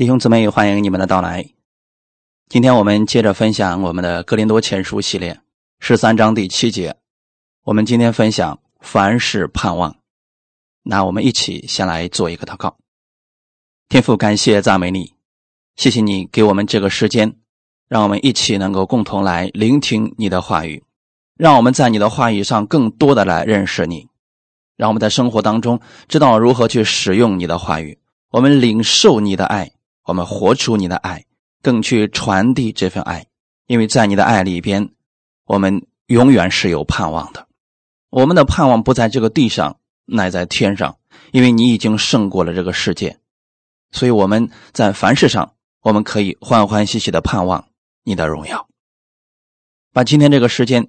弟兄姊妹，欢迎你们的到来。今天我们接着分享我们的哥林多前书系列13章第7节，我们今天分享凡事盼望。那我们一起先来做一个祷告。天父，感谢赞美你，谢谢你给我们这个时间，让我们一起能够共同来聆听你的话语，让我们在你的话语上更多的来认识你，让我们在生活当中知道如何去使用你的话语，我们领受你的爱，我们活出你的爱，更去传递这份爱，因为在你的爱里边，我们永远是有盼望的。我们的盼望不在这个地上，乃在天上，因为你已经胜过了这个世界。所以我们在凡事上，我们可以欢欢喜喜的盼望你的荣耀。把今天这个时间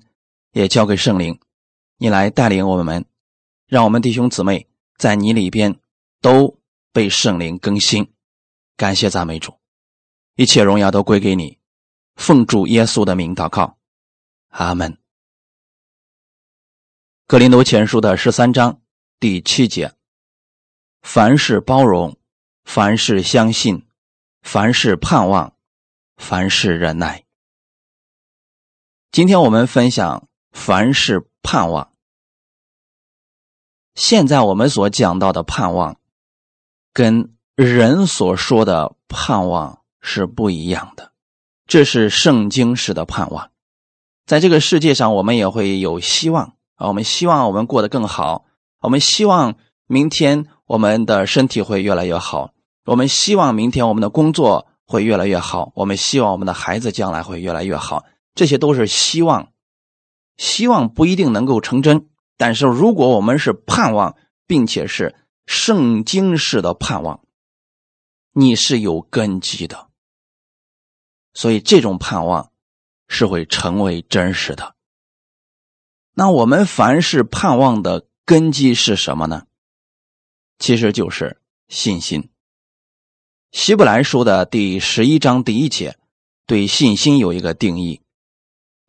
也交给圣灵，你来带领我们，让我们弟兄姊妹在你里边都被圣灵更新。感谢赞美主，一切荣耀都归给你，奉主耶稣的名祷告，阿们。哥林多前书的13章第7节，凡事包容，凡事相信，凡事盼望，凡事忍耐。今天我们分享凡事盼望。现在我们所讲到的盼望跟人所说的盼望是不一样的，这是圣经式的盼望。在这个世界上，我们也会有希望，我们希望我们过得更好，我们希望明天我们的身体会越来越好，我们希望明天我们的工作会越来越好，我们希望我们的孩子将来会越来越好，这些都是希望。希望不一定能够成真，但是如果我们是盼望，并且是圣经式的盼望，你是有根基的，所以这种盼望是会成为真实的。那我们凡事盼望的根基是什么呢？其实就是信心。希伯来书的第11章第1节对信心有一个定义，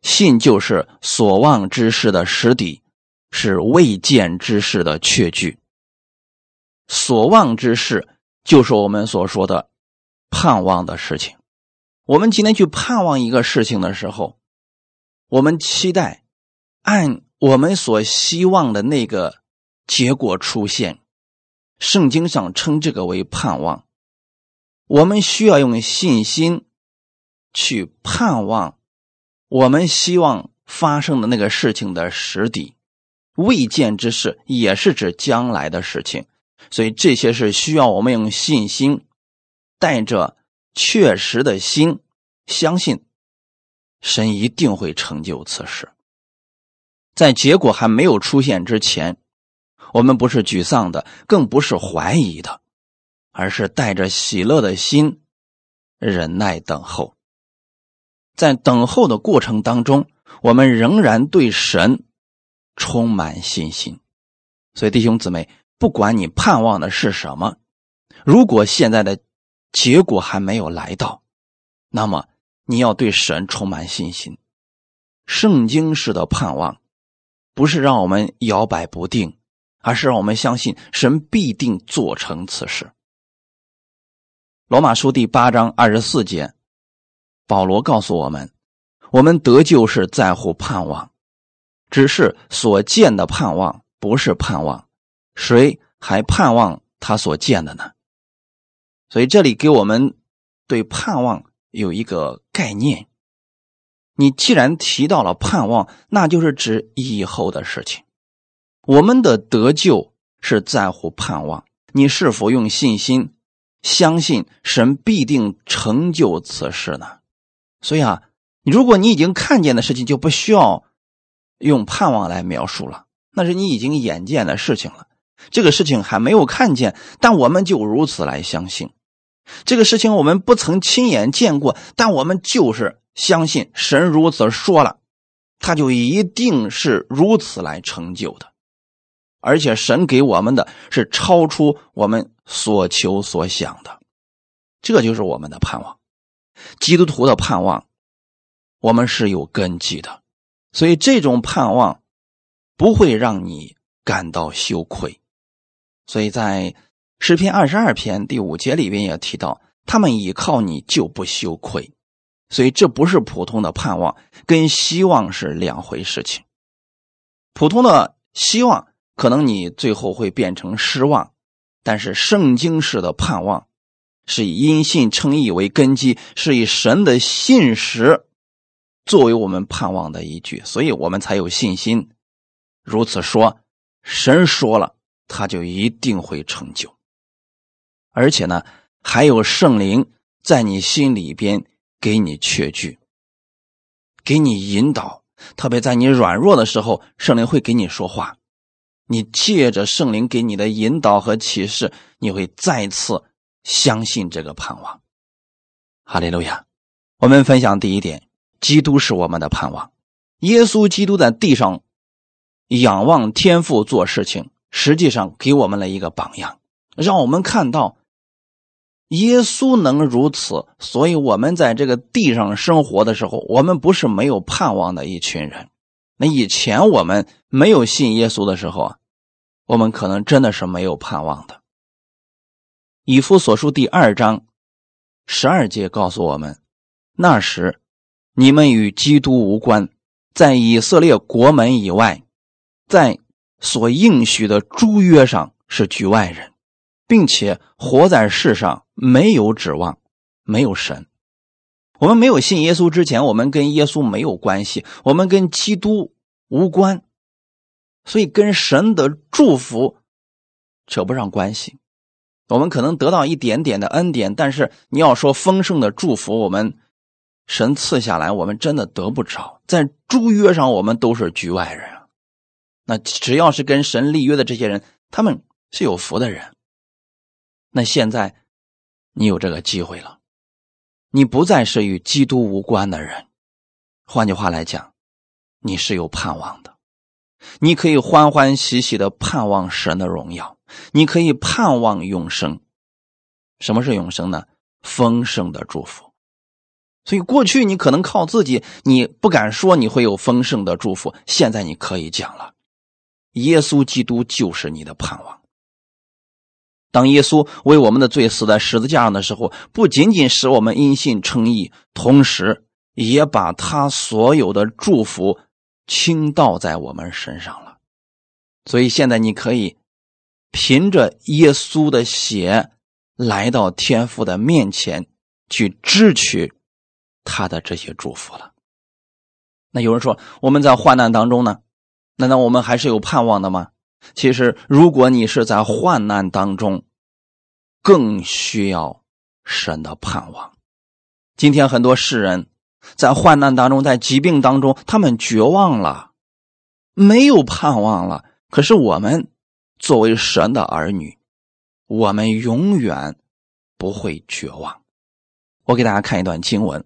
信就是所望之事的实底，是未见之事的确据。所望之事就是我们所说的盼望的事情。我们今天去盼望一个事情的时候，我们期待按我们所希望的那个结果出现，圣经上称这个为盼望。我们需要用信心去盼望我们希望发生的那个事情的实底。未见之事也是指将来的事情，所以这些是需要我们用信心，带着确实的心，相信神一定会成就此事。在结果还没有出现之前，我们不是沮丧的，更不是怀疑的，而是带着喜乐的心，忍耐等候。在等候的过程当中，我们仍然对神充满信心。所以弟兄姊妹，不管你盼望的是什么，如果现在的结果还没有来到，那么你要对神充满信心。圣经式的盼望不是让我们摇摆不定，而是让我们相信神必定做成此事。罗马书第8章24节，保罗告诉我们，我们得救是在乎盼望，只是所见的盼望不是盼望，谁还盼望他所见的呢？所以这里给我们对盼望有一个概念。你既然提到了盼望，那就是指以后的事情。我们的得救是在乎盼望，你是否用信心相信神必定成就此事呢？所以如果你已经看见的事情，就不需要用盼望来描述了，那是你已经眼见的事情了。这个事情还没有看见，但我们就如此来相信。这个事情我们不曾亲眼见过，但我们就是相信神如此说了，他就一定是如此来成就的。而且神给我们的是超出我们所求所想的，这就是我们的盼望。基督徒的盼望，我们是有根基的，所以这种盼望不会让你感到羞愧。所以在诗篇22篇第5节里边也提到，他们倚靠你就不羞愧。所以这不是普通的盼望，跟希望是两回事情。普通的希望可能你最后会变成失望，但是圣经式的盼望是以因信称义为根基，是以神的信实作为我们盼望的依据，所以我们才有信心。如此说，神说了，他就一定会成就。而且呢，还有圣灵在你心里边给你确据，给你引导，特别在你软弱的时候，圣灵会给你说话。你借着圣灵给你的引导和启示，你会再次相信这个盼望。哈利路亚！我们分享第一点，基督是我们的盼望。耶稣基督在地上仰望天父做事情，实际上给我们了一个榜样，让我们看到耶稣能如此，所以我们在这个地上生活的时候，我们不是没有盼望的一群人。那以前我们没有信耶稣的时候，我们可能真的是没有盼望的。以弗所书第2章12节告诉我们，那时你们与基督无关，在以色列国门以外，在所应许的诸约上是局外人，并且活在世上没有指望，没有神。我们没有信耶稣之前，我们跟耶稣没有关系，我们跟基督无关，所以跟神的祝福扯不上关系。我们可能得到一点点的恩典，但是你要说丰盛的祝福，我们神赐下来，我们真的得不着。在诸约上，我们都是局外人。那只要是跟神立约的这些人，他们是有福的人。那现在你有这个机会了，你不再是与基督无关的人。换句话来讲，你是有盼望的。你可以欢欢喜喜的盼望神的荣耀，你可以盼望永生。什么是永生呢？丰盛的祝福。所以过去你可能靠自己，你不敢说你会有丰盛的祝福，现在你可以讲了。耶稣基督就是你的盼望。当耶稣为我们的罪死在十字架上的时候，不仅仅使我们因信称义，同时也把他所有的祝福倾倒在我们身上了。所以现在你可以凭着耶稣的血来到天父的面前，去支取他的这些祝福了。那有人说，我们在患难当中呢，难道我们还是有盼望的吗？其实如果你是在患难当中，更需要神的盼望。今天很多世人在患难当中，在疾病当中，他们绝望了，没有盼望了。可是我们作为神的儿女，我们永远不会绝望。我给大家看一段经文，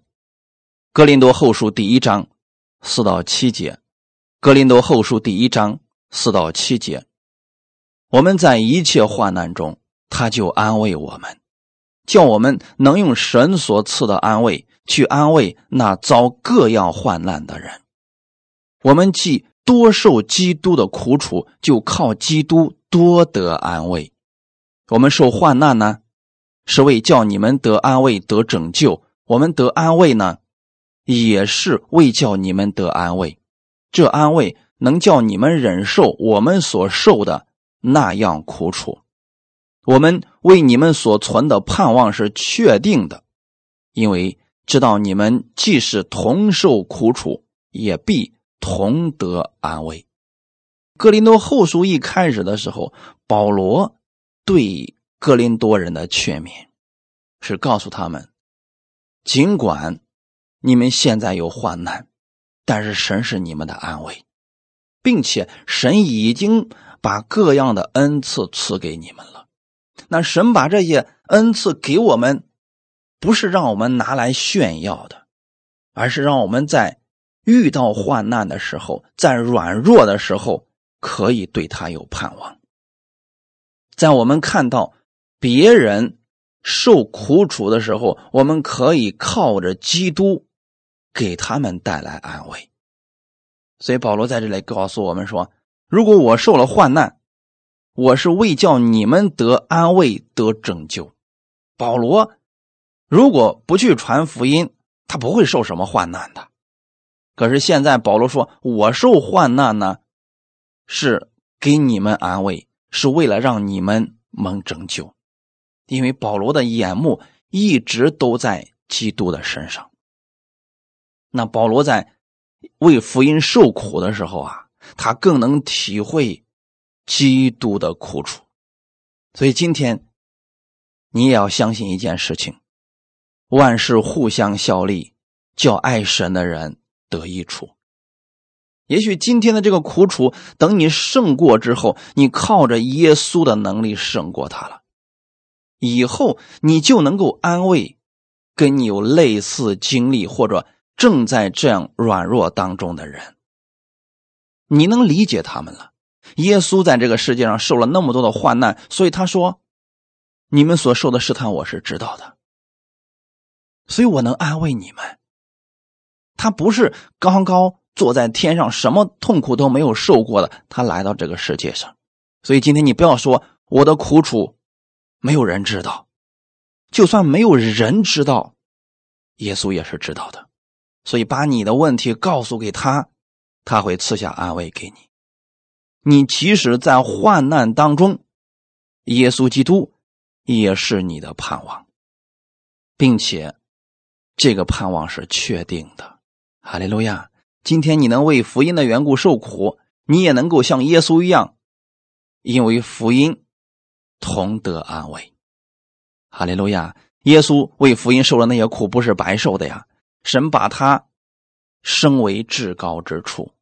哥林多后书第1章4到7节。哥林多后书第1章4到7节，我们在一切患难中，他就安慰我们，叫我们能用神所赐的安慰去安慰那遭各样患难的人。我们既多受基督的苦楚，就靠基督多得安慰。我们受患难呢，是为叫你们得安慰得拯救；我们得安慰呢，也是为叫你们得安慰。这安慰能叫你们忍受我们所受的那样苦楚。我们为你们所存的盼望是确定的，因为知道你们既是同受苦楚，也必同得安慰。哥林多后书一开始的时候，保罗对哥林多人的劝勉是告诉他们，尽管你们现在有患难，但是神是你们的安慰，并且神已经把各样的恩赐赐给你们了。那神把这些恩赐给我们，不是让我们拿来炫耀的，而是让我们在遇到患难的时候，在软弱的时候，可以对他有盼望。在我们看到别人受苦楚的时候，我们可以靠着基督给他们带来安慰。所以保罗在这里告诉我们说，如果我受了患难，我是为叫你们得安慰得拯救。保罗如果不去传福音，他不会受什么患难的。可是现在保罗说，我受患难呢，是给你们安慰，是为了让你们蒙拯救。因为保罗的眼目一直都在基督的身上。那保罗在为福音受苦的时候啊，他更能体会基督的苦楚。所以今天你也要相信一件事情，万事互相效力，叫爱神的人得益处。也许今天的这个苦楚，等你胜过之后，你靠着耶稣的能力胜过他了，以后你就能够安慰跟你有类似经历或者正在这样软弱当中的人，你能理解他们了。耶稣在这个世界上受了那么多的患难，所以他说，你们所受的试探我是知道的，所以我能安慰你们。他不是刚刚坐在天上什么痛苦都没有受过的，他来到这个世界上。所以今天你不要说我的苦楚没有人知道，就算没有人知道，耶稣也是知道的。所以把你的问题告诉给他，他会赐下安慰给你。你即使在患难当中，耶稣基督也是你的盼望，并且这个盼望是确定的。哈利路亚！今天你能为福音的缘故受苦，你也能够像耶稣一样，因为福音同得安慰。哈利路亚！耶稣为福音受了那些苦，不是白受的呀，神把他升为至高之处，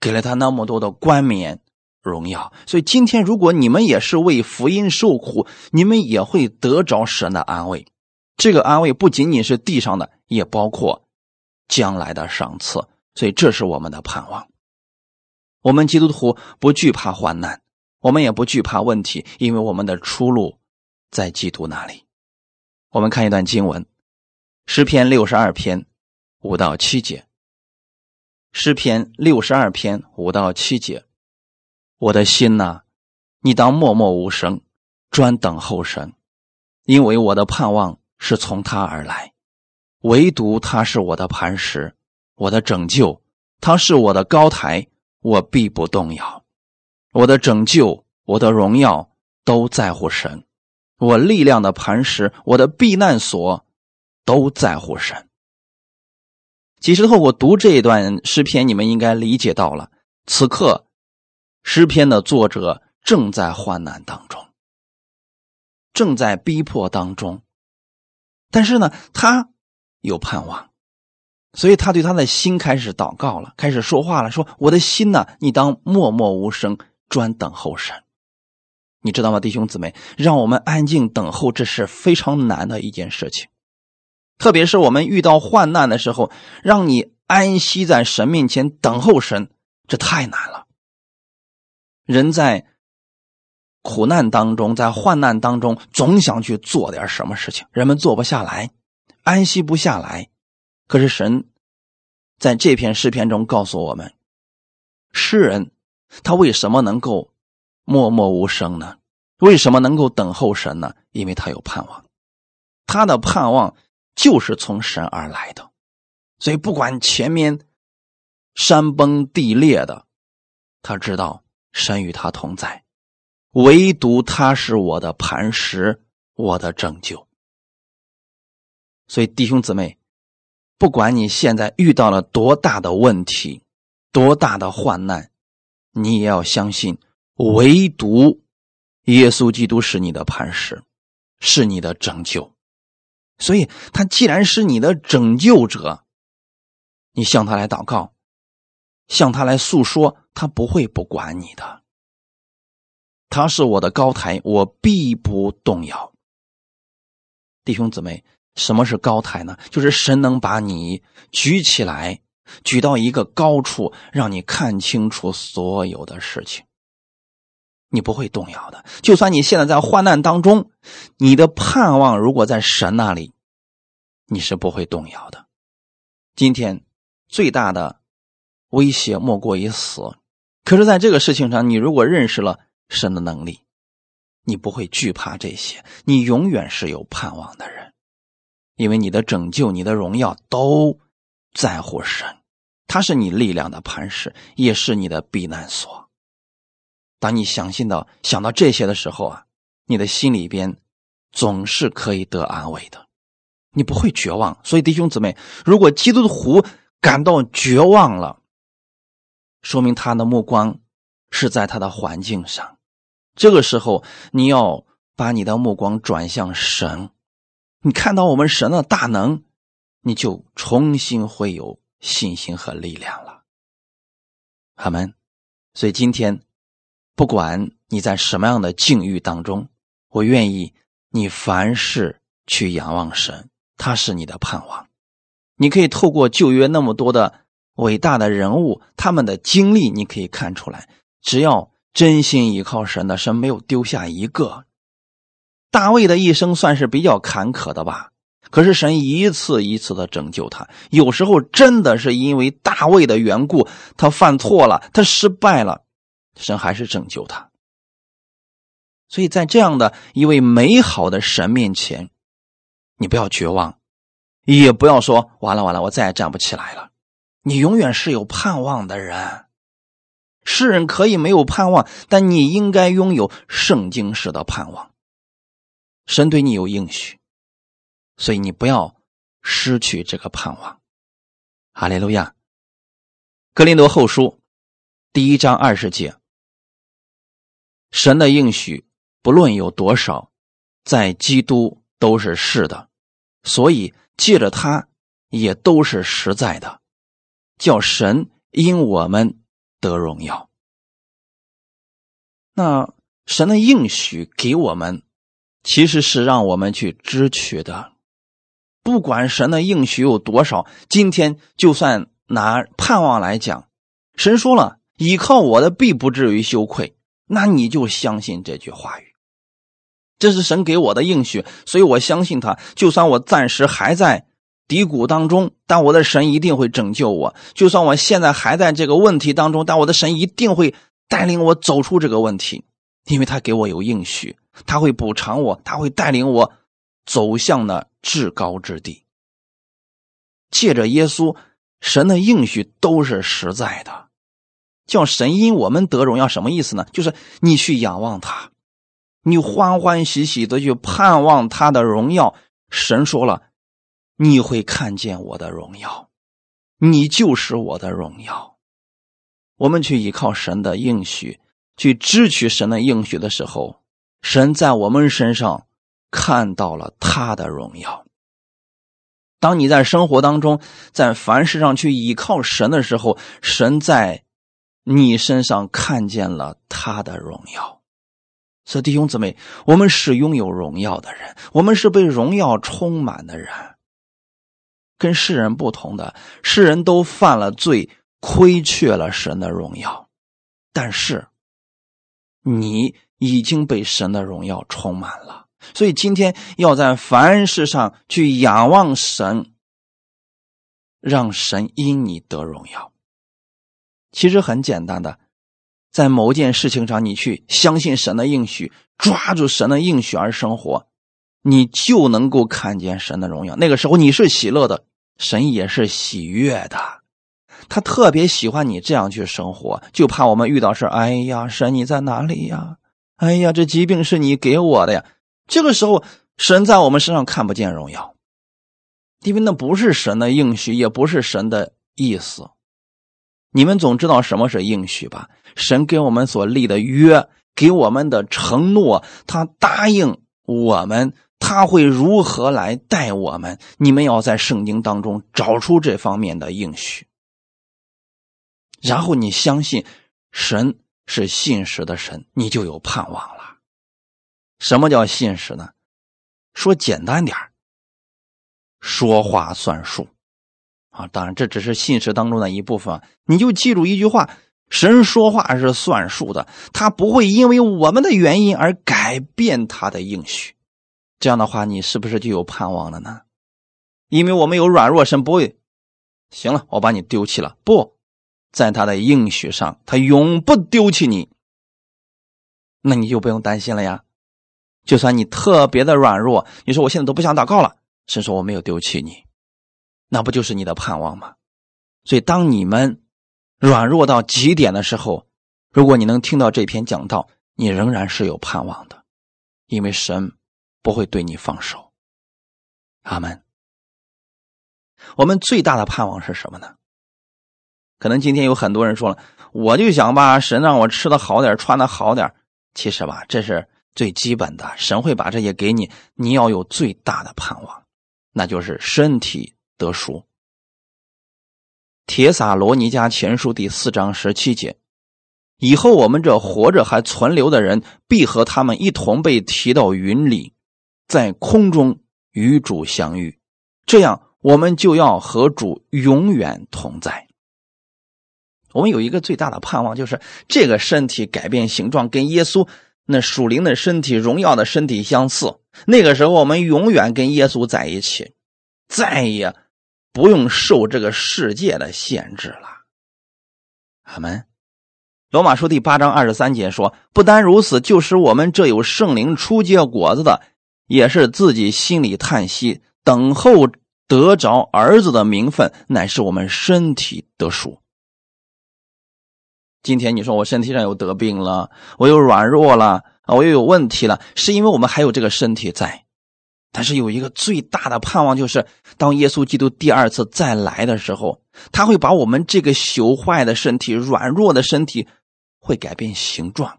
给了他那么多的冠冕荣耀。所以今天如果你们也是为福音受苦，你们也会得着神的安慰。这个安慰不仅仅是地上的，也包括将来的赏赐。所以这是我们的盼望。我们基督徒不惧怕患难，我们也不惧怕问题，因为我们的出路在基督那里。我们看一段经文，诗篇62篇5到7节。诗篇62篇5到7节，我的心哪，你当默默无声，专等候神，因为我的盼望是从他而来。唯独他是我的磐石，我的拯救，他是我的高台，我必不动摇。我的拯救，我的荣耀都在乎神，我力量的磐石，我的避难所都在乎神。其实透过读这一段诗篇，你们应该理解到了，此刻诗篇的作者正在患难当中，正在逼迫当中，但是呢，他有盼望，所以他对他的心开始祷告了，开始说话了，说我的心呢，你当默默无声，专等候神。你知道吗，弟兄姊妹，让我们安静等候，这是非常难的一件事情。特别是我们遇到患难的时候，让你安息在神面前等候神，这太难了。人在苦难当中，在患难当中，总想去做点什么事情，人们做不下来，安息不下来。可是神在这篇诗篇中告诉我们，诗人他为什么能够默默无声呢？为什么能够等候神呢？因为他有盼望，他的盼望就是从神而来的。所以不管前面山崩地裂的，他知道神与他同在，唯独他是我的磐石，我的拯救。所以弟兄姊妹，不管你现在遇到了多大的问题，多大的患难，你也要相信，唯独耶稣基督是你的磐石，是你的拯救。所以他既然是你的拯救者，你向他来祷告，向他来诉说，他不会不管你的。他是我的高台，我必不动摇。弟兄姊妹，什么是高台呢？就是神能把你举起来，举到一个高处，让你看清楚所有的事情，你不会动摇的。就算你现在在患难当中，你的盼望如果在神那里，你是不会动摇的。今天最大的威胁莫过于死，可是在这个事情上，你如果认识了神的能力，你不会惧怕这些，你永远是有盼望的人。因为你的拯救、你的荣耀都在乎神，他是你力量的磐石，也是你的避难所。当你想到这些的时候啊，你的心里边总是可以得安慰的，你不会绝望。所以弟兄姊妹，如果基督徒感到绝望了，说明他的目光是在他的环境上。这个时候你要把你的目光转向神，你看到我们神的大能，你就重新会有信心和力量了。阿们。所以今天不管你在什么样的境遇当中，我愿意你凡事去仰望神，他是你的盼望。你可以透过旧约那么多的伟大的人物，他们的经历，你可以看出来，只要真心依靠神的，神没有丢下一个。大卫的一生算是比较坎坷的吧，可是神一次一次的拯救他。有时候真的是因为大卫的缘故，他犯错了，他失败了，神还是拯救他。所以在这样的一位美好的神面前，你不要绝望，也不要说完了完了，我再也站不起来了。你永远是有盼望的人。世人可以没有盼望，但你应该拥有圣经式的盼望。神对你有应许，所以你不要失去这个盼望。哈利路亚。哥林多后书1章20节，神的应许不论有多少，在基督都是是的，所以借着他也都是实在的，叫神因我们得荣耀。那神的应许给我们，其实是让我们去支取的。不管神的应许有多少，今天就算拿盼望来讲，神说了，倚靠我的必不至于羞愧，那你就相信这句话语。这是神给我的应许，所以我相信他。就算我暂时还在低谷当中，但我的神一定会拯救我。就算我现在还在这个问题当中，但我的神一定会带领我走出这个问题，因为他给我有应许，他会补偿我，他会带领我走向了至高之地。借着耶稣，神的应许都是实在的。叫神因我们得荣耀，什么意思呢？就是你去仰望他，你欢欢喜喜的去盼望他的荣耀。神说了，你会看见我的荣耀，你就是我的荣耀。我们去依靠神的应许，去支取神的应许的时候，神在我们身上看到了他的荣耀。当你在生活当中，在凡事上去依靠神的时候，神在你身上看见了他的荣耀。所以弟兄姊妹，我们是拥有荣耀的人，我们是被荣耀充满的人。跟世人不同的，世人都犯了罪，亏缺了神的荣耀，但是你已经被神的荣耀充满了。所以今天要在凡事上去仰望神，让神因你得荣耀。其实很简单的，在某件事情上你去相信神的应许，抓住神的应许而生活，你就能够看见神的荣耀。那个时候你是喜乐的，神也是喜悦的，他特别喜欢你这样去生活。就怕我们遇到事，哎呀神你在哪里呀，哎呀这疾病是你给我的呀。这个时候神在我们身上看不见荣耀，因为那不是神的应许，也不是神的意思。你们总知道什么是应许吧？神给我们所立的约，给我们的承诺，他答应我们他会如何来带我们。你们要在圣经当中找出这方面的应许，然后你相信神是信实的神，你就有盼望了。什么叫信实呢？说简单点，说话算数啊！当然这只是信实当中的一部分，你就记住一句话，神说话是算数的，他不会因为我们的原因而改变他的应许。这样的话你是不是就有盼望了呢？因为我们有软弱，神不会行了我把你丢弃了，不，在他的应许上他永不丢弃你，那你就不用担心了呀。就算你特别的软弱，你说我现在都不想祷告了，神说我没有丢弃你，那不就是你的盼望吗？所以当你们软弱到极点的时候，如果你能听到这篇讲道，你仍然是有盼望的，因为神不会对你放手。阿们。我们最大的盼望是什么呢？可能今天有很多人说了，我就想吧，神让我吃的好点，穿的好点。其实吧，这是最基本的，神会把这些给你，你要有最大的盼望，那就是身体得赎。帖撒罗尼迦前书第4章17节，以后我们这活着还存留的人，必和他们一同被提到云里，在空中与主相遇，这样我们就要和主永远同在。我们有一个最大的盼望，就是这个身体改变形状，跟耶稣那属灵的身体、荣耀的身体相似。那个时候我们永远跟耶稣在一起，再也不用受这个世界的限制了。阿们。罗马书第8章23节说，不单如此，就使我们这有圣灵初结果子的，也是自己心里叹息，等候得着儿子的名分，乃是我们身体得赎。今天你说我身体上有得病了，我又软弱了，我又有问题了，是因为我们还有这个身体在。但是有一个最大的盼望，就是当耶稣基督第二次再来的时候，他会把我们这个朽坏的身体、软弱的身体会改变形状，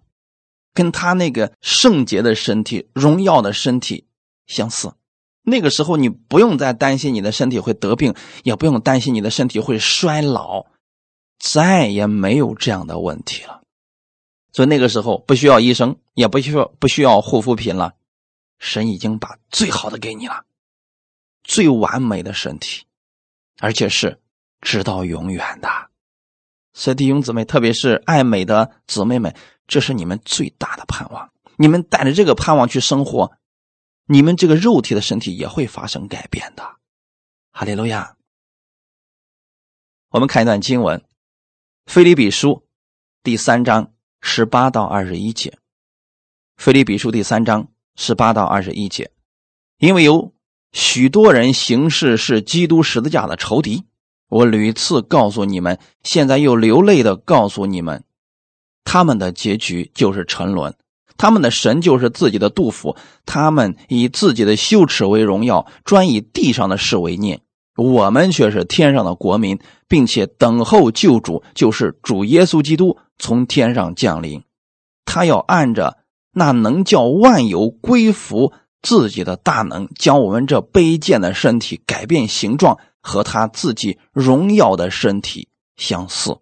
跟他那个圣洁的身体、荣耀的身体相似。那个时候你不用再担心你的身体会得病，也不用担心你的身体会衰老，再也没有这样的问题了。所以那个时候不需要医生，也不需要护肤品了，神已经把最好的给你了，最完美的身体，而且是直到永远的。所以弟兄姊妹，特别是爱美的姊妹们，这是你们最大的盼望。你们带着这个盼望去生活，你们这个肉体的身体也会发生改变的。哈利路亚。我们看一段经文，腓立比书第3章18到21节。腓立比书第3章18到21节，因为有许多人行事是基督十字架的仇敌，我屡次告诉你们，现在又流泪的告诉你们，他们的结局就是沉沦，他们的神就是自己的杜甫，他们以自己的羞耻为荣耀，专以地上的事为念，我们却是天上的国民，并且等候救主，就是主耶稣基督从天上降临，他要按着那能叫万有归服自己的大能，将我们这卑贱的身体改变形状，和他自己荣耀的身体相似。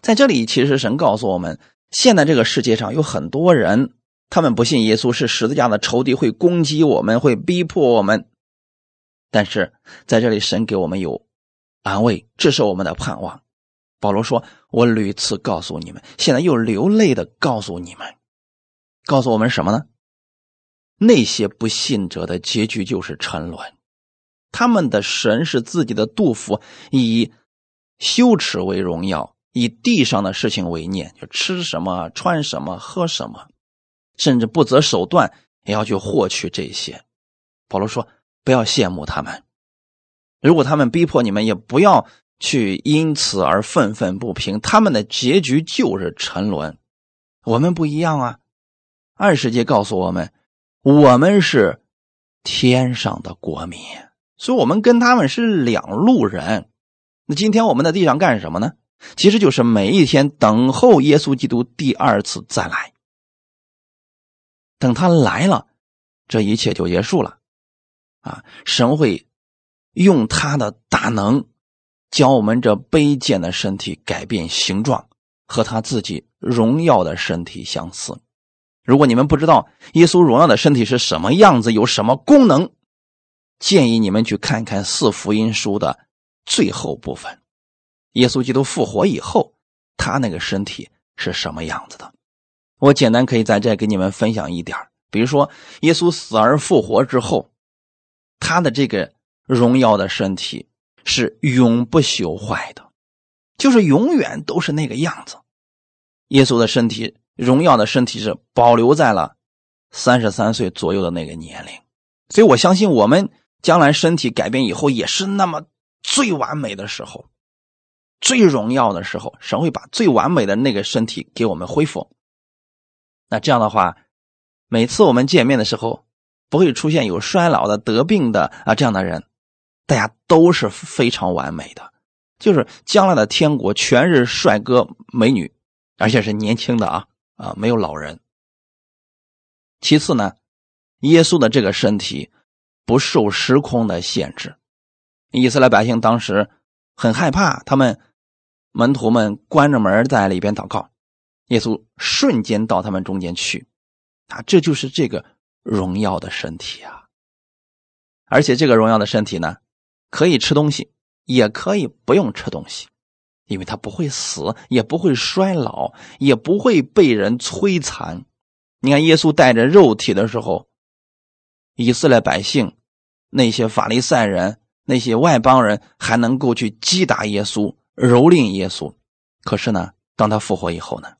在这里其实神告诉我们，现在这个世界上有很多人，他们不信耶稣，是十字架的仇敌，会攻击我们，会逼迫我们。但是在这里神给我们有安慰，这是我们的盼望。保罗说，我屡次告诉你们，现在又流泪的告诉你们。告诉我们什么呢？那些不信者的结局就是沉沦，他们的神是自己的杜甫，以羞耻为荣耀，以地上的事情为念，就吃什么、穿什么、喝什么，甚至不择手段也要去获取这些。保罗说，不要羡慕他们，如果他们逼迫你们，也不要去因此而愤愤不平，他们的结局就是沉沦。我们不一样啊，20节告诉我们，我们是天上的国民，所以我们跟他们是两路人。那今天我们在地上干什么呢？其实就是每一天等候耶稣基督第二次再来。等他来了，这一切就结束了啊！神会用他的大能将我们这卑贱的身体改变形状，和他自己荣耀的身体相似。如果你们不知道耶稣荣耀的身体是什么样子，有什么功能，建议你们去看看4福音书的最后部分，耶稣基督复活以后他那个身体是什么样子的。我简单可以在这给你们分享一点，比如说耶稣死而复活之后，他的这个荣耀的身体是永不朽坏的，就是永远都是那个样子。耶稣的身体、荣耀的身体是保留在了33岁左右的那个年龄。所以我相信我们将来身体改变以后也是那么最完美的时候，最荣耀的时候，神会把最完美的那个身体给我们恢复。那这样的话，每次我们见面的时候不会出现有衰老的、得病的啊这样的人，大家都是非常完美的，就是将来的天国全是帅哥美女，而且是年轻的啊，没有老人。其次呢，耶稣的这个身体不受时空的限制。以色列百姓当时很害怕，他们门徒们关着门在里边祷告，耶稣瞬间到他们中间去啊，这就是这个荣耀的身体啊。而且这个荣耀的身体呢，可以吃东西也可以不用吃东西，因为它不会死，也不会衰老，也不会被人摧残。你看耶稣带着肉体的时候，以色列百姓、那些法利赛人、那些外邦人还能够去击打耶稣、蹂躏耶稣，可是呢，当他复活以后呢，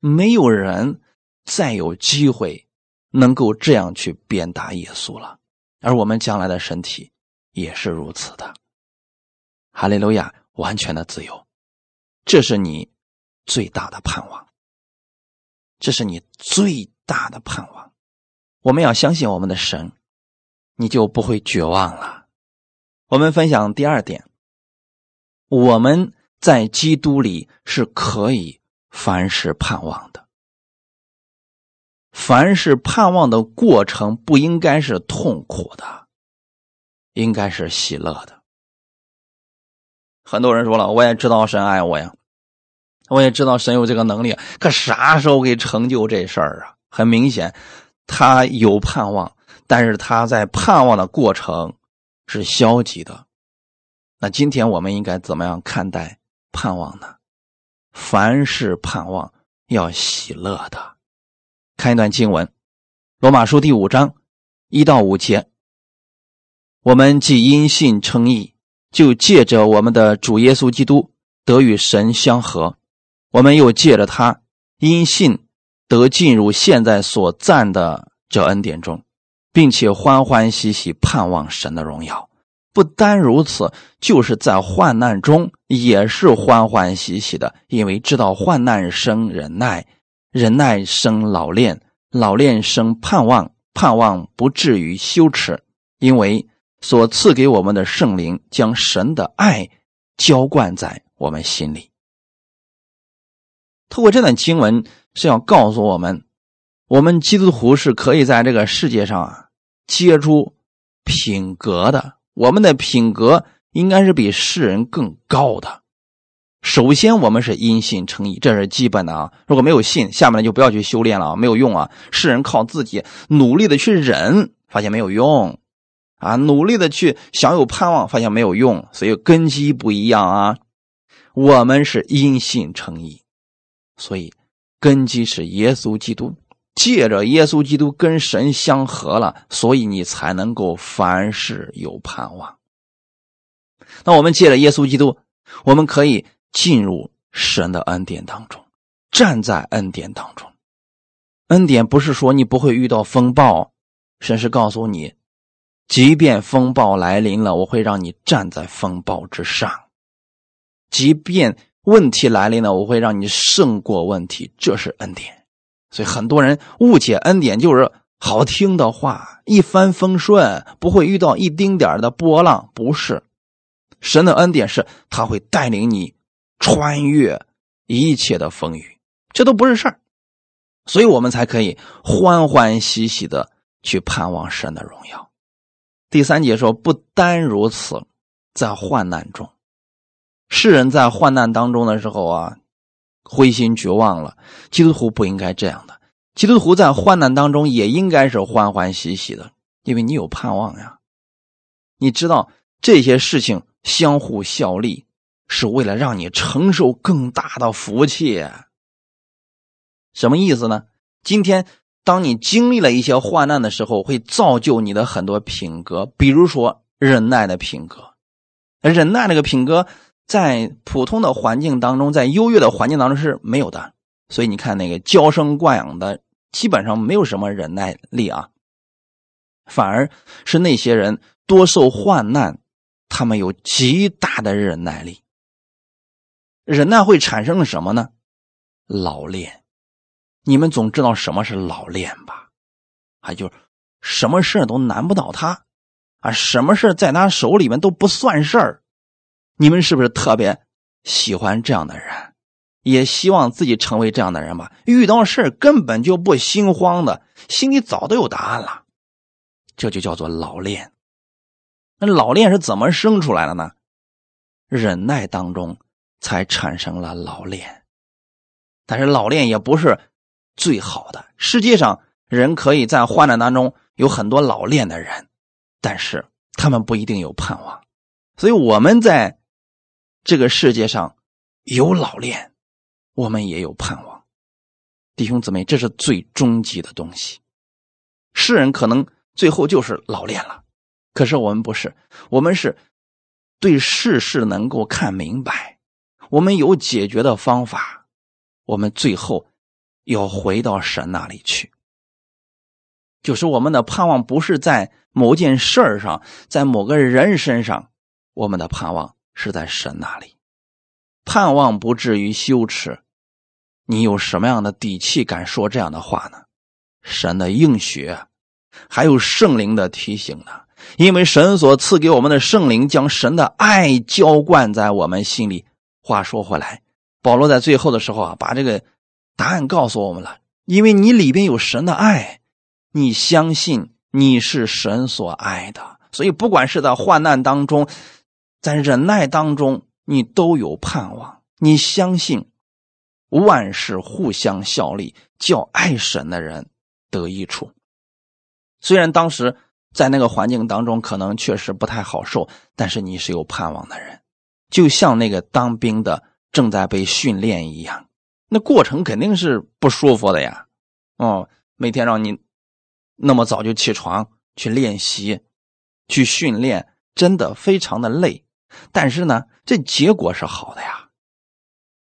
没有人再有机会能够这样去鞭打耶稣了。而我们将来的身体也是如此的。哈利路亚，完全的自由，这是你最大的盼望，这是你最大的盼望。我们要相信我们的神，你就不会绝望了。我们分享第二点，我们在基督里是可以凡事盼望的。凡事盼望的过程不应该是痛苦的，应该是喜乐的。很多人说了，我也知道神爱我呀，我也知道神有这个能力，可啥时候给成就这事儿啊？很明显他有盼望，但是他在盼望的过程是消极的。那今天我们应该怎么样看待盼望呢？凡事盼望要喜乐的。看一段经文，罗马书第5章1到5节，我们既因信称义，就借着我们的主耶稣基督得与神相合，我们又借着他因信得进入现在所赞的这恩典中，并且欢欢喜喜盼望神的荣耀。不单如此，就是在患难中也是欢欢喜喜的，因为知道患难生忍耐，忍耐生老练，老练生盼望，盼望不至于羞耻，因为所赐给我们的圣灵将神的爱浇灌在我们心里。透过这段经文是要告诉我们，我们基督徒是可以在这个世界上结出品格的，我们的品格应该是比世人更高的。首先我们是因信称义，这是基本的啊。如果没有信，下面就不要去修炼了，没有用啊。世人靠自己努力的去忍，发现没有用啊，努力的去享有盼望，发现没有用，所以根基不一样啊。我们是因信称义，所以根基是耶稣基督，借着耶稣基督跟神相合了，所以你才能够凡事有盼望。那我们借着耶稣基督，我们可以进入神的恩典当中，站在恩典当中。恩典不是说你不会遇到风暴，神是告诉你，即便风暴来临了，我会让你站在风暴之上，即便问题来临了，我会让你胜过问题，这是恩典。所以很多人误解恩典就是好听的话，一帆风顺，不会遇到一丁点的波浪，不是。神的恩典是他会带领你穿越一切的风雨，这都不是事儿。所以我们才可以欢欢喜喜的去盼望神的荣耀。第三节说，不单如此，在患难中，世人在患难当中的时候灰心绝望了，基督徒不应该这样的。基督徒在患难当中也应该是欢欢喜喜的，因为你有盼望呀。你知道这些事情相互效力，是为了让你承受更大的福气。什么意思呢？今天当你经历了一些患难的时候，会造就你的很多品格，比如说忍耐的品格。忍耐这个品格在普通的环境当中，在优越的环境当中是没有的，所以你看那个娇生惯养的基本上没有什么忍耐力啊。反而是那些人多受患难，他们有极大的忍耐力。忍耐会产生什么呢？老练。你们总知道什么是老练吧？啊，就是什么事都难不倒他啊，什么事在他手里面都不算事儿。你们是不是特别喜欢这样的人？也希望自己成为这样的人吧，遇到事根本就不心慌的，心里早都有答案了，这就叫做老练。那老练是怎么生出来的呢？忍耐当中才产生了老练。但是老练也不是最好的，世界上人可以在患难当中有很多老练的人，但是他们不一定有盼望。所以我们在这个世界上有老练，我们也有盼望。弟兄姊妹，这是最终极的东西。世人可能最后就是老练了，可是我们不是，我们是对世事能够看明白，我们有解决的方法，我们最后要回到神那里去。就是我们的盼望不是在某件事上，在某个人身上，我们的盼望是在神那里。盼望不至于羞耻，你有什么样的底气敢说这样的话呢？神的应许还有圣灵的提醒呢，因为神所赐给我们的圣灵将神的爱浇灌在我们心里。话说回来，保罗在最后的时候把这个答案告诉我们了，因为你里边有神的爱，你相信你是神所爱的，所以不管是在患难当中，在忍耐当中，你都有盼望，你相信万事互相效力，叫爱神的人得益处。虽然当时在那个环境当中可能确实不太好受，但是你是有盼望的人，就像那个当兵的正在被训练一样，那过程肯定是不舒服的呀。每天让你那么早就起床去练习去训练，真的非常的累，但是呢这结果是好的呀。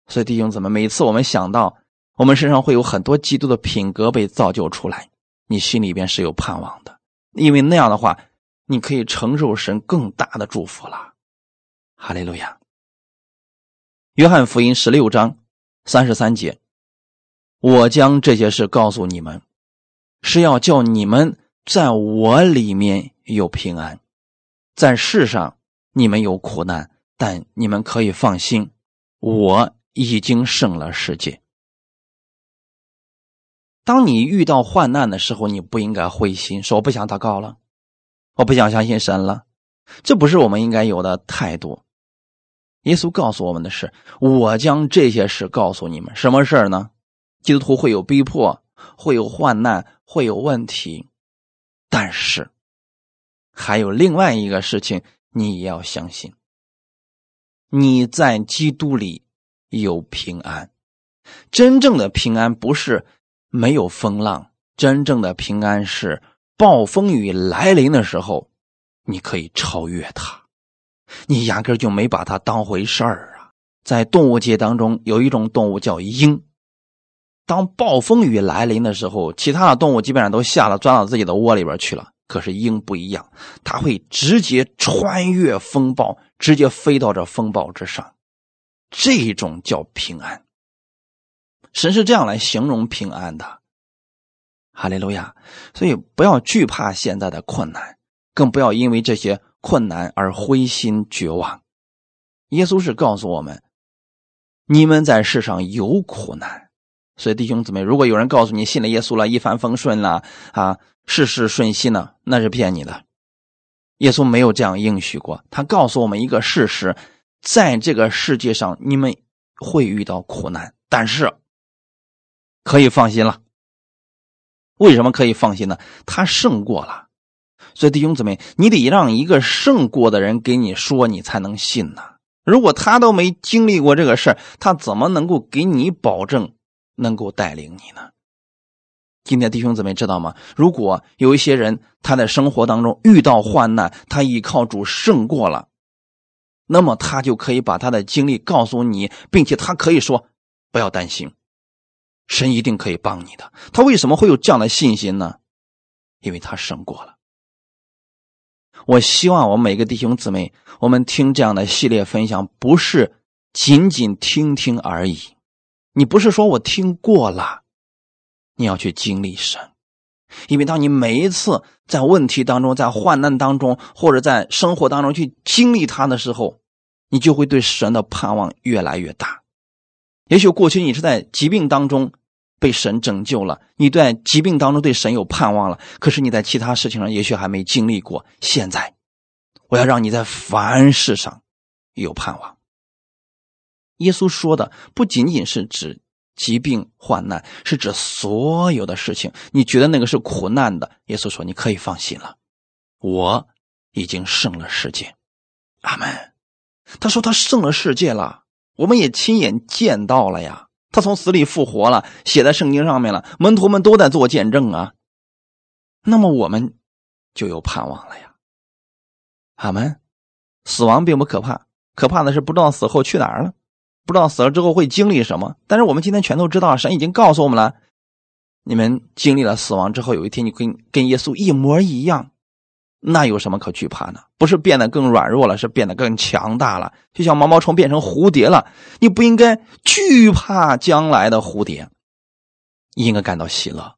所以弟兄姊妹，每次我们想到我们身上会有很多基督的品格被造就出来，你心里边是有盼望的，因为那样的话你可以承受神更大的祝福了。哈利路亚。约翰福音16章33节，我将这些事告诉你们，是要叫你们在我里面有平安，在世上你们有苦难，但你们可以放心，我已经胜了世界。当你遇到患难的时候，你不应该灰心，说我不想祷告了，我不想相信神了，这不是我们应该有的态度。耶稣告诉我们的是，我将这些事告诉你们。什么事呢？基督徒会有逼迫，会有患难，会有问题，但是还有另外一个事情你也要相信，你在基督里有平安。真正的平安不是没有风浪，真正的平安是暴风雨来临的时候你可以超越它，你压根就没把它当回事儿啊。在动物界当中有一种动物叫鹰，当暴风雨来临的时候，其他的动物基本上都吓了，钻到自己的窝里边去了，可是鹰不一样，它会直接穿越风暴，直接飞到这风暴之上，这种叫平安。神是这样来形容平安的，哈利路亚。所以不要惧怕现在的困难，更不要因为这些困难而灰心绝望。耶稣是告诉我们，你们在世上有苦难。所以弟兄姊妹，如果有人告诉你信了耶稣了，一帆风顺了啊，事事顺心了，那是骗你的。耶稣没有这样应许过，他告诉我们一个事实，在这个世界上你们会遇到苦难，但是可以放心了。为什么可以放心呢？他胜过了。所以弟兄姊妹，你得让一个胜过的人给你说，你才能信呢。如果他都没经历过这个事儿，他怎么能够给你保证能够带领你呢？今天弟兄姊妹知道吗？如果有一些人他在生活当中遇到患难，他依靠主胜过了，那么他就可以把他的经历告诉你，并且他可以说不要担心，神一定可以帮你的。他为什么会有这样的信心呢？因为他胜过了。我希望我每个弟兄姊妹，我们听这样的系列分享，不是仅仅听听而已。你不是说我听过了，你要去经历神。因为当你每一次在问题当中，在患难当中，或者在生活当中去经历它的时候，你就会对神的盼望越来越大。也许过去你是在疾病当中被神拯救了，你在疾病当中对神有盼望了，可是你在其他事情上也许还没经历过。现在我要让你在凡事上有盼望。耶稣说的不仅仅是指疾病患难，是指所有的事情。你觉得那个是苦难的，耶稣说你可以放心了，我已经胜了世界。阿们。他说他胜了世界了，我们也亲眼见到了呀，他从死里复活了，写在圣经上面了，门徒们都在做见证啊。那么我们就有盼望了呀。阿们。死亡并不可怕，可怕的是不知道死后去哪儿了，不知道死了之后会经历什么。但是我们今天全都知道，神已经告诉我们了，你们经历了死亡之后，有一天你跟耶稣一模一样，那有什么可惧怕呢？不是变得更软弱了，是变得更强大了，就像毛毛虫变成蝴蝶了。你不应该惧怕将来的蝴蝶，应该感到喜乐。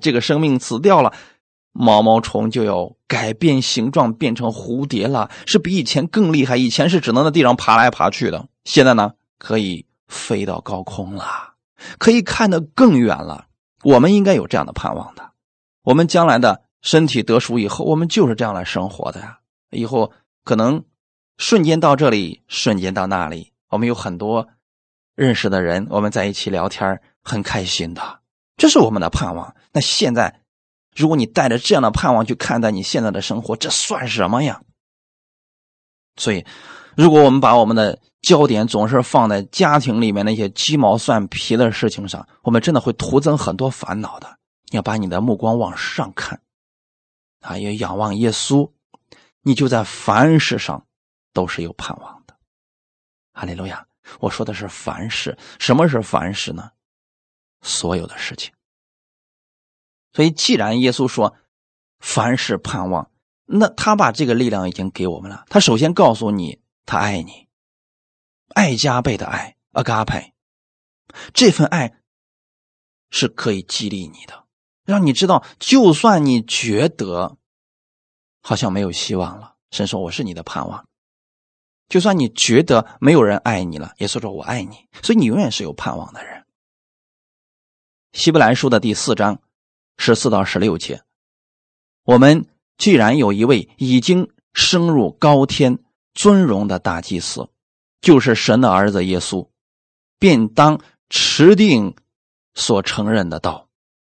这个生命死掉了，毛毛虫就要改变形状，变成蝴蝶了，是比以前更厉害。以前是只能在地上爬来爬去的，现在呢可以飞到高空了，可以看得更远了。我们应该有这样的盼望的。我们将来的身体得赎以后，我们就是这样来生活的呀。以后可能瞬间到这里，瞬间到那里。我们有很多认识的人，我们在一起聊天，很开心的，这是我们的盼望。那现在如果你带着这样的盼望去看待你现在的生活，这算什么呀？所以如果我们把我们的焦点总是放在家庭里面那些鸡毛蒜皮的事情上，我们真的会徒增很多烦恼的。你要把你的目光往上看啊，也仰望耶稣，你就在凡事上都是有盼望的。哈利路亚。我说的是凡事。什么是凡事呢？所有的事情。所以既然耶稣说凡事盼望，那他把这个力量已经给我们了。他首先告诉你他爱你，爱加倍的爱， agape。 这份爱是可以激励你的，让你知道就算你觉得好像没有希望了，神说我是你的盼望。就算你觉得没有人爱你了，耶稣说我爱你。所以你永远是有盼望的人。希伯来书的第4章14到16节，我们既然有一位已经升入高天尊荣的大祭司，就是神的儿子耶稣，便当持定所承认的道。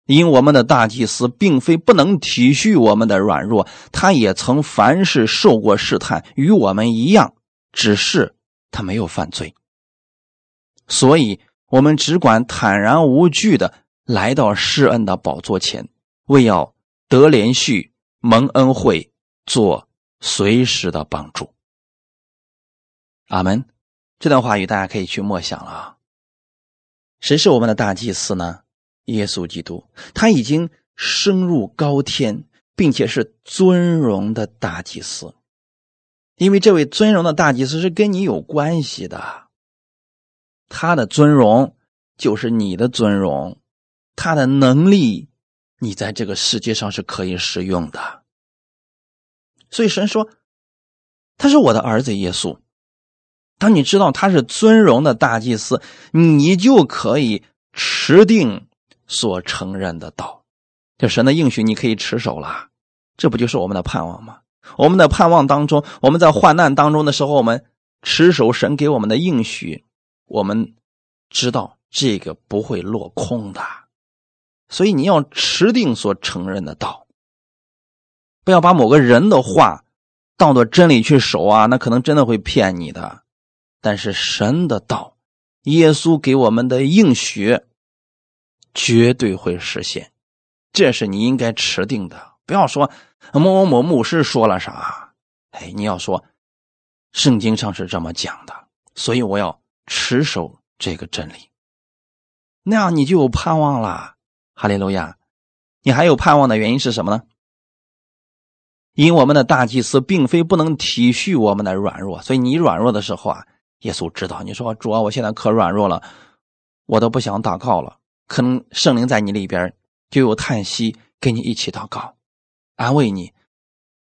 因我们的大祭司并非不能体恤我们的软弱，他也曾凡事受过试探，与我们一样，只是他没有犯罪。所以我们只管坦然无惧地来到施恩的宝座前，为要得连续蒙恩惠，做随时的帮助。阿们。这段话语大家可以去默想了啊。谁是我们的大祭司呢？耶稣基督，他已经升入高天，并且是尊荣的大祭司。因为这位尊荣的大祭司是跟你有关系的，他的尊荣就是你的尊荣，他的能力你在这个世界上是可以使用的。所以神说他是我的儿子耶稣。当你知道他是尊荣的大祭司，你就可以持定所承认的道。这神的应许你可以持守了。这不就是我们的盼望吗？我们的盼望当中，我们在患难当中的时候，我们持守神给我们的应许，我们知道这个不会落空的。所以你要持定所承认的道。不要把某个人的话当作真理去守啊，那可能真的会骗你的。但是神的道，耶稣给我们的应许，绝对会实现。这是你应该持定的。不要说某某某牧师说了啥，你要说圣经上是这么讲的，所以我要持守这个真理。那样你就有盼望了。哈利路亚。你还有盼望的原因是什么呢？因我们的大祭司并非不能体恤我们的软弱，所以你软弱的时候啊，耶稣知道，你说主啊，我现在可软弱了，我都不想祷告了，可能圣灵在你里边就有叹息，跟你一起祷告，安慰你。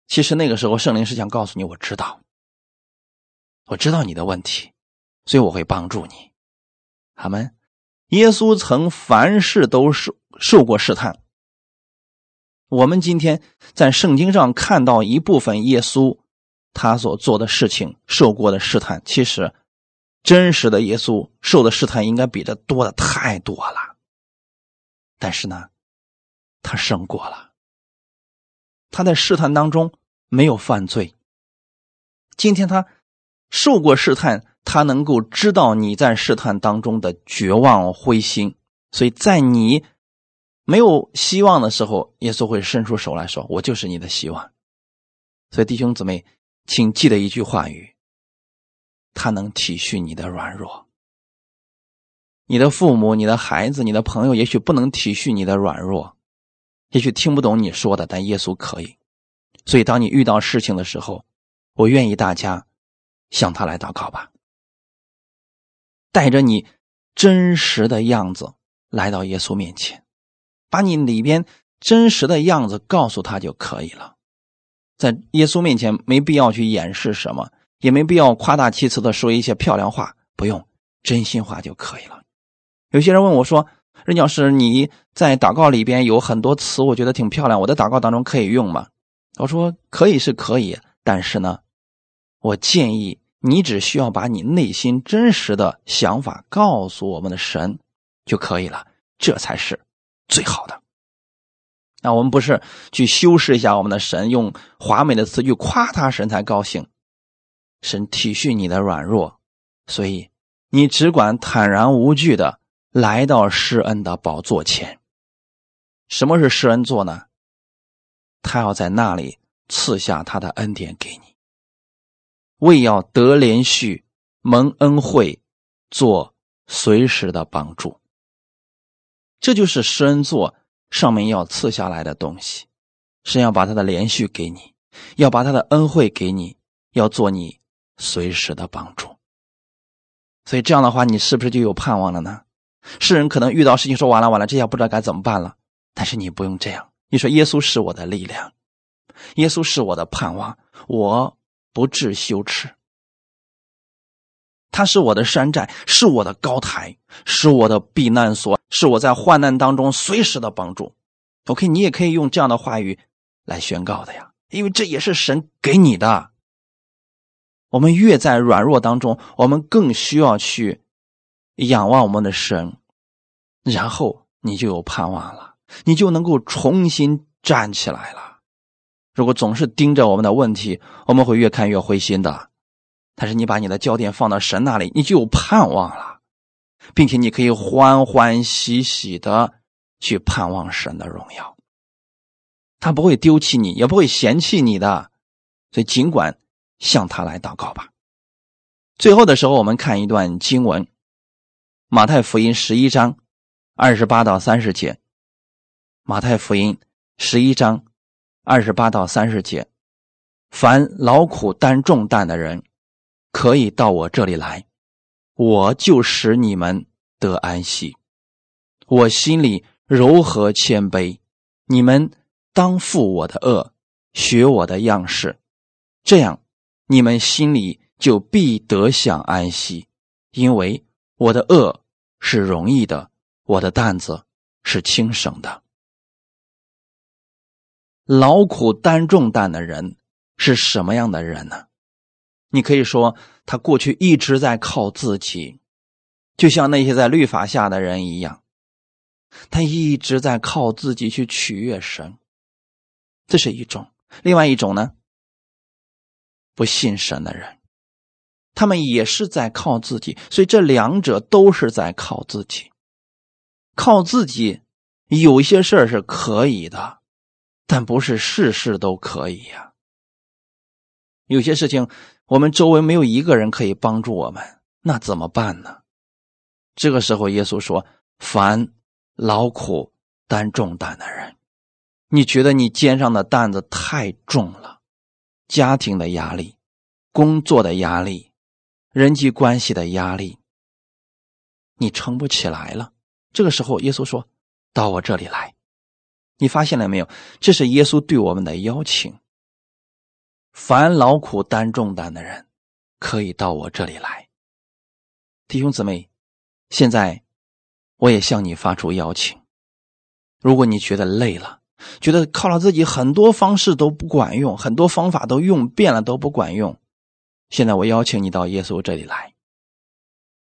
其实那个时候圣灵是想告诉你，我知道你的问题，所以我会帮助你。阿们。耶稣曾凡事都受过试探。我们今天在圣经上看到一部分耶稣他所做的事情，受过的试探，其实真实的耶稣受的试探应该比这多的太多了，但是呢，他胜过了，他在试探当中没有犯罪。今天他受过试探，他能够知道你在试探当中的绝望灰心，所以在你没有希望的时候，耶稣会伸出手来说，我就是你的希望。所以弟兄姊妹，请记得一句话语，他能体恤你的软弱。你的父母，你的孩子，你的朋友也许不能体恤你的软弱，也许听不懂你说的，但耶稣可以。所以当你遇到事情的时候，我愿意大家向他来祷告吧，带着你真实的样子来到耶稣面前，把你里边真实的样子告诉他就可以了。在耶稣面前没必要去掩饰什么，也没必要夸大其词的说一些漂亮话，不用，真心话就可以了。有些人问我说，任教师，你在祷告里边有很多词我觉得挺漂亮，我在祷告当中可以用吗？我说可以是可以，但是呢，我建议你只需要把你内心真实的想法告诉我们的神就可以了，这才是最好的。那我们不是去修饰一下我们的神，用华美的词句夸他，神才高兴。神体恤你的软弱，所以你只管坦然无惧的来到施恩的宝座前。什么是施恩座呢？他要在那里赐下他的恩典给你，为要得连续蒙恩惠，做随时的帮助。这就是施恩座上面要赐下来的东西，神要把他的连续给你，要把他的恩惠给你，要做你随时的帮助。所以这样的话，你是不是就有盼望了呢？世人可能遇到事情说完了，这下不知道该怎么办了，但是你不用这样，你说耶稣是我的力量，耶稣是我的盼望，我不致羞耻，他是我的山寨，是我的高台，是我的避难所，是我在患难当中随时的帮助。 OK， 你也可以用这样的话语来宣告的呀，因为这也是神给你的。我们越在软弱当中，我们更需要去仰望我们的神，然后你就有盼望了，你就能够重新站起来了。如果总是盯着我们的问题，我们会越看越灰心的，但是你把你的焦点放到神那里，你就有盼望了，并且你可以欢欢喜喜的去盼望神的荣耀。他不会丢弃你，也不会嫌弃你的，所以尽管向他来祷告吧。最后的时候，我们看一段经文，马太福音11章28到30节。马太福音11章28到30节，凡劳苦担重担的人，可以到我这里来，我就使你们得安息。我心里柔和谦卑，你们当负我的恶，学我的样式，这样你们心里就必得享安息，因为我的恶是容易的，我的担子是轻省的。劳苦担重担的人是什么样的人呢？你可以说他过去一直在靠自己，就像那些在律法下的人一样，他一直在靠自己去取悦神，这是一种。另外一种呢，不信神的人，他们也是在靠自己，所以这两者都是在靠自己。靠自己有一些事儿是可以的，但不是事事都可以呀。有些事情我们周围没有一个人可以帮助我们，那怎么办呢？这个时候耶稣说，凡劳苦担重担的人，你觉得你肩上的担子太重了，家庭的压力、工作的压力、人际关系的压力，你撑不起来了。这个时候耶稣说，到我这里来。你发现了没有？这是耶稣对我们的邀请。凡劳苦担重担的人，可以到我这里来。弟兄姊妹，现在我也向你发出邀请，如果你觉得累了，觉得靠了自己很多方式都不管用，很多方法都用遍了都不管用，现在我邀请你到耶稣这里来。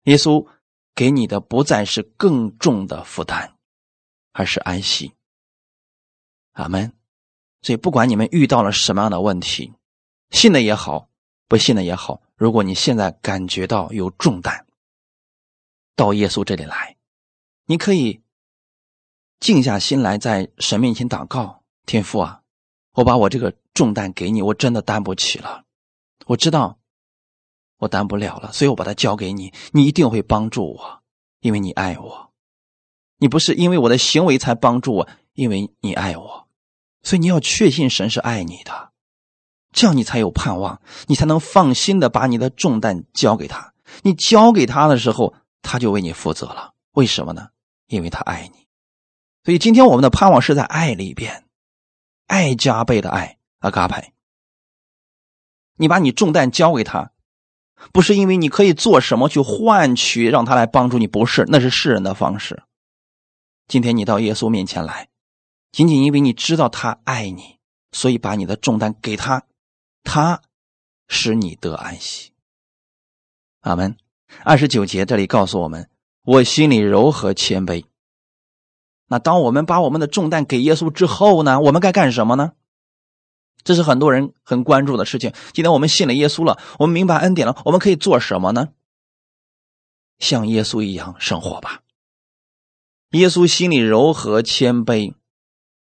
耶稣给你的不再是更重的负担，而是安息。阿们。所以不管你们遇到了什么样的问题，信的也好，不信的也好，如果你现在感觉到有重担，到耶稣这里来。你可以静下心来，在神面前祷告，天父啊，我把我这个重担给你，我真的担不起了，我知道我担不了了，所以我把它交给你，你一定会帮助我，因为你爱我。你不是因为我的行为才帮助我，因为你爱我。所以你要确信神是爱你的，这样你才有盼望，你才能放心的把你的重担交给他。你交给他的时候，他就为你负责了。为什么呢？因为他爱你。所以今天我们的盼望是在爱里边，爱加倍的爱，阿嘎派。你把你重担交给他，不是因为你可以做什么去换取让他来帮助你，不是，那是世人的方式。今天你到耶稣面前来，仅仅因为你知道他爱你，所以把你的重担给他，他使你得安息。阿们。29节这里告诉我们，我心里柔和谦卑。那当我们把我们的重担给耶稣之后呢，我们该干什么呢？这是很多人很关注的事情。今天我们信了耶稣了，我们明白恩典了，我们可以做什么呢？像耶稣一样生活吧。耶稣心里柔和谦卑，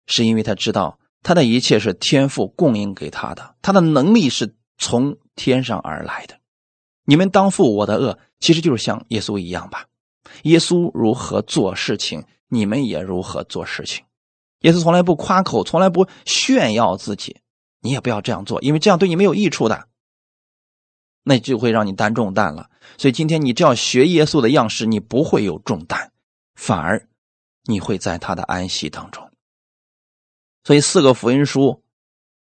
是因为他知道他的一切是天父供应给他的，他的能力是从天上而来的。你们当负我的恶，其实就是像耶稣一样吧。耶稣如何做事情，你们也如何做事情。耶稣从来不夸口，从来不炫耀自己，你也不要这样做，因为这样对你没有益处的，那就会让你担重担了。所以今天你只要学耶稣的样式，你不会有重担，反而你会在他的安息当中。所以四个福音书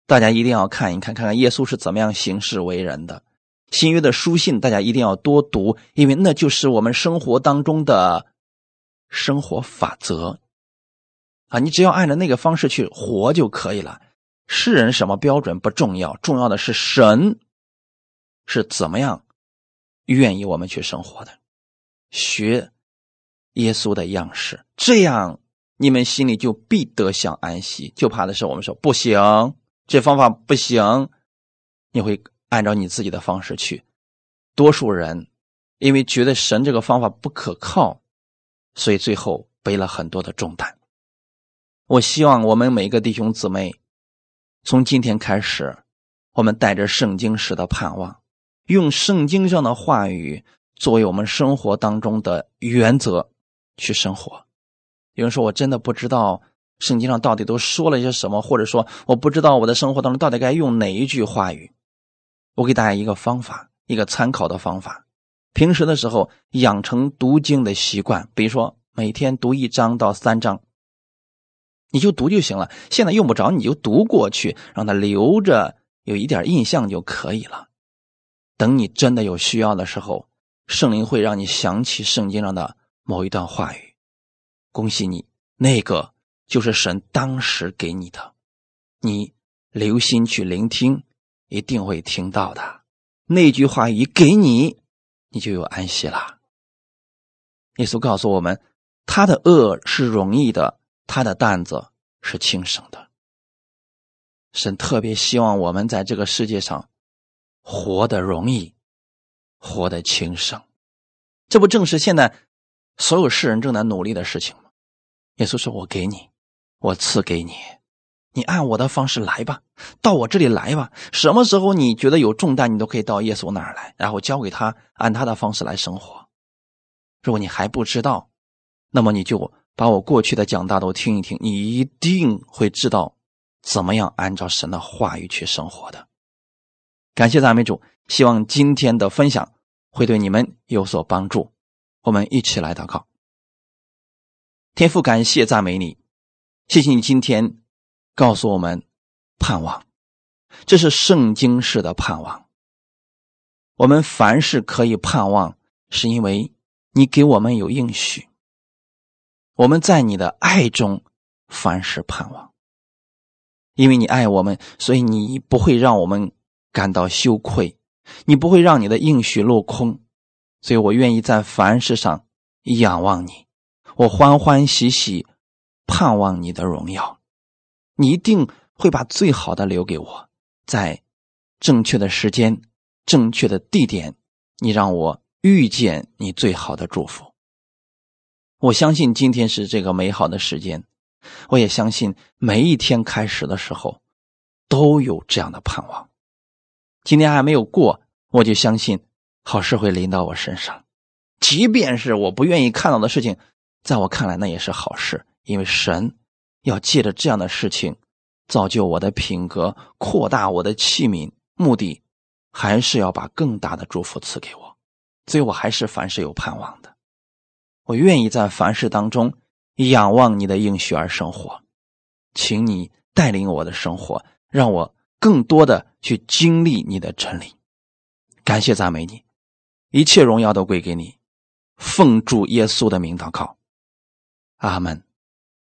大家一定要看一看，看看耶稣是怎么样行事为人的。新约的书信大家一定要多读，因为那就是我们生活当中的生活法则啊！你只要按照那个方式去活就可以了。世人什么标准不重要，重要的是神是怎么样愿意我们去生活的。学耶稣的样式，这样你们心里就必得享安息。就怕的是我们说不行，这方法不行，你会按照你自己的方式去。多数人因为觉得神这个方法不可靠，所以最后背了很多的重担。我希望我们每个弟兄姊妹，从今天开始，我们带着圣经式的盼望，用圣经上的话语作为我们生活当中的原则去生活。有人说我真的不知道圣经上到底都说了些什么，或者说我不知道我的生活当中到底该用哪一句话语。我给大家一个方法，一个参考的方法。平时的时候养成读经的习惯，比如说每天读1章到3章，你就读就行了。现在用不着你就读过去，让它留着有一点印象就可以了。等你真的有需要的时候，圣灵会让你想起圣经上的某一段话语。恭喜你，那个就是神当时给你的，你留心去聆听，一定会听到的。那句话一给你，你就有安息了。耶稣告诉我们，他的恶是容易的，他的担子是轻省的。神特别希望我们在这个世界上活得容易，活得轻省。这不正是现在所有世人正在努力的事情吗？耶稣说，我给你，我赐给你，你按我的方式来吧，到我这里来吧。什么时候你觉得有重担，你都可以到耶稣那儿来，然后交给他，按他的方式来生活。如果你还不知道，那么你就把我过去的讲道都听一听，你一定会知道怎么样按照神的话语去生活的。感谢赞美主，希望今天的分享会对你们有所帮助。我们一起来祷告。天父，感谢赞美你，谢谢你今天告诉我们盼望，这是圣经式的盼望。我们凡事可以盼望，是因为你给我们有应许，我们在你的爱中凡事盼望。因为你爱我们，所以你不会让我们感到羞愧，你不会让你的应许落空，所以我愿意在凡事上仰望你，我欢欢喜喜盼望你的荣耀。你一定会把最好的留给我，在正确的时间、正确的地点，你让我遇见你最好的祝福。我相信今天是这个美好的时间，我也相信每一天开始的时候都有这样的盼望。今天还没有过，我就相信好事会临到我身上，即便是我不愿意看到的事情，在我看来那也是好事，因为神要借着这样的事情造就我的品格，扩大我的器皿，目的还是要把更大的祝福赐给我。所以我还是凡事有盼望的，我愿意在凡事当中仰望你的应许而生活。请你带领我的生活，让我更多的去经历你的真理。感谢赞美你，一切荣耀都归给你。奉主耶稣的名祷告，阿们。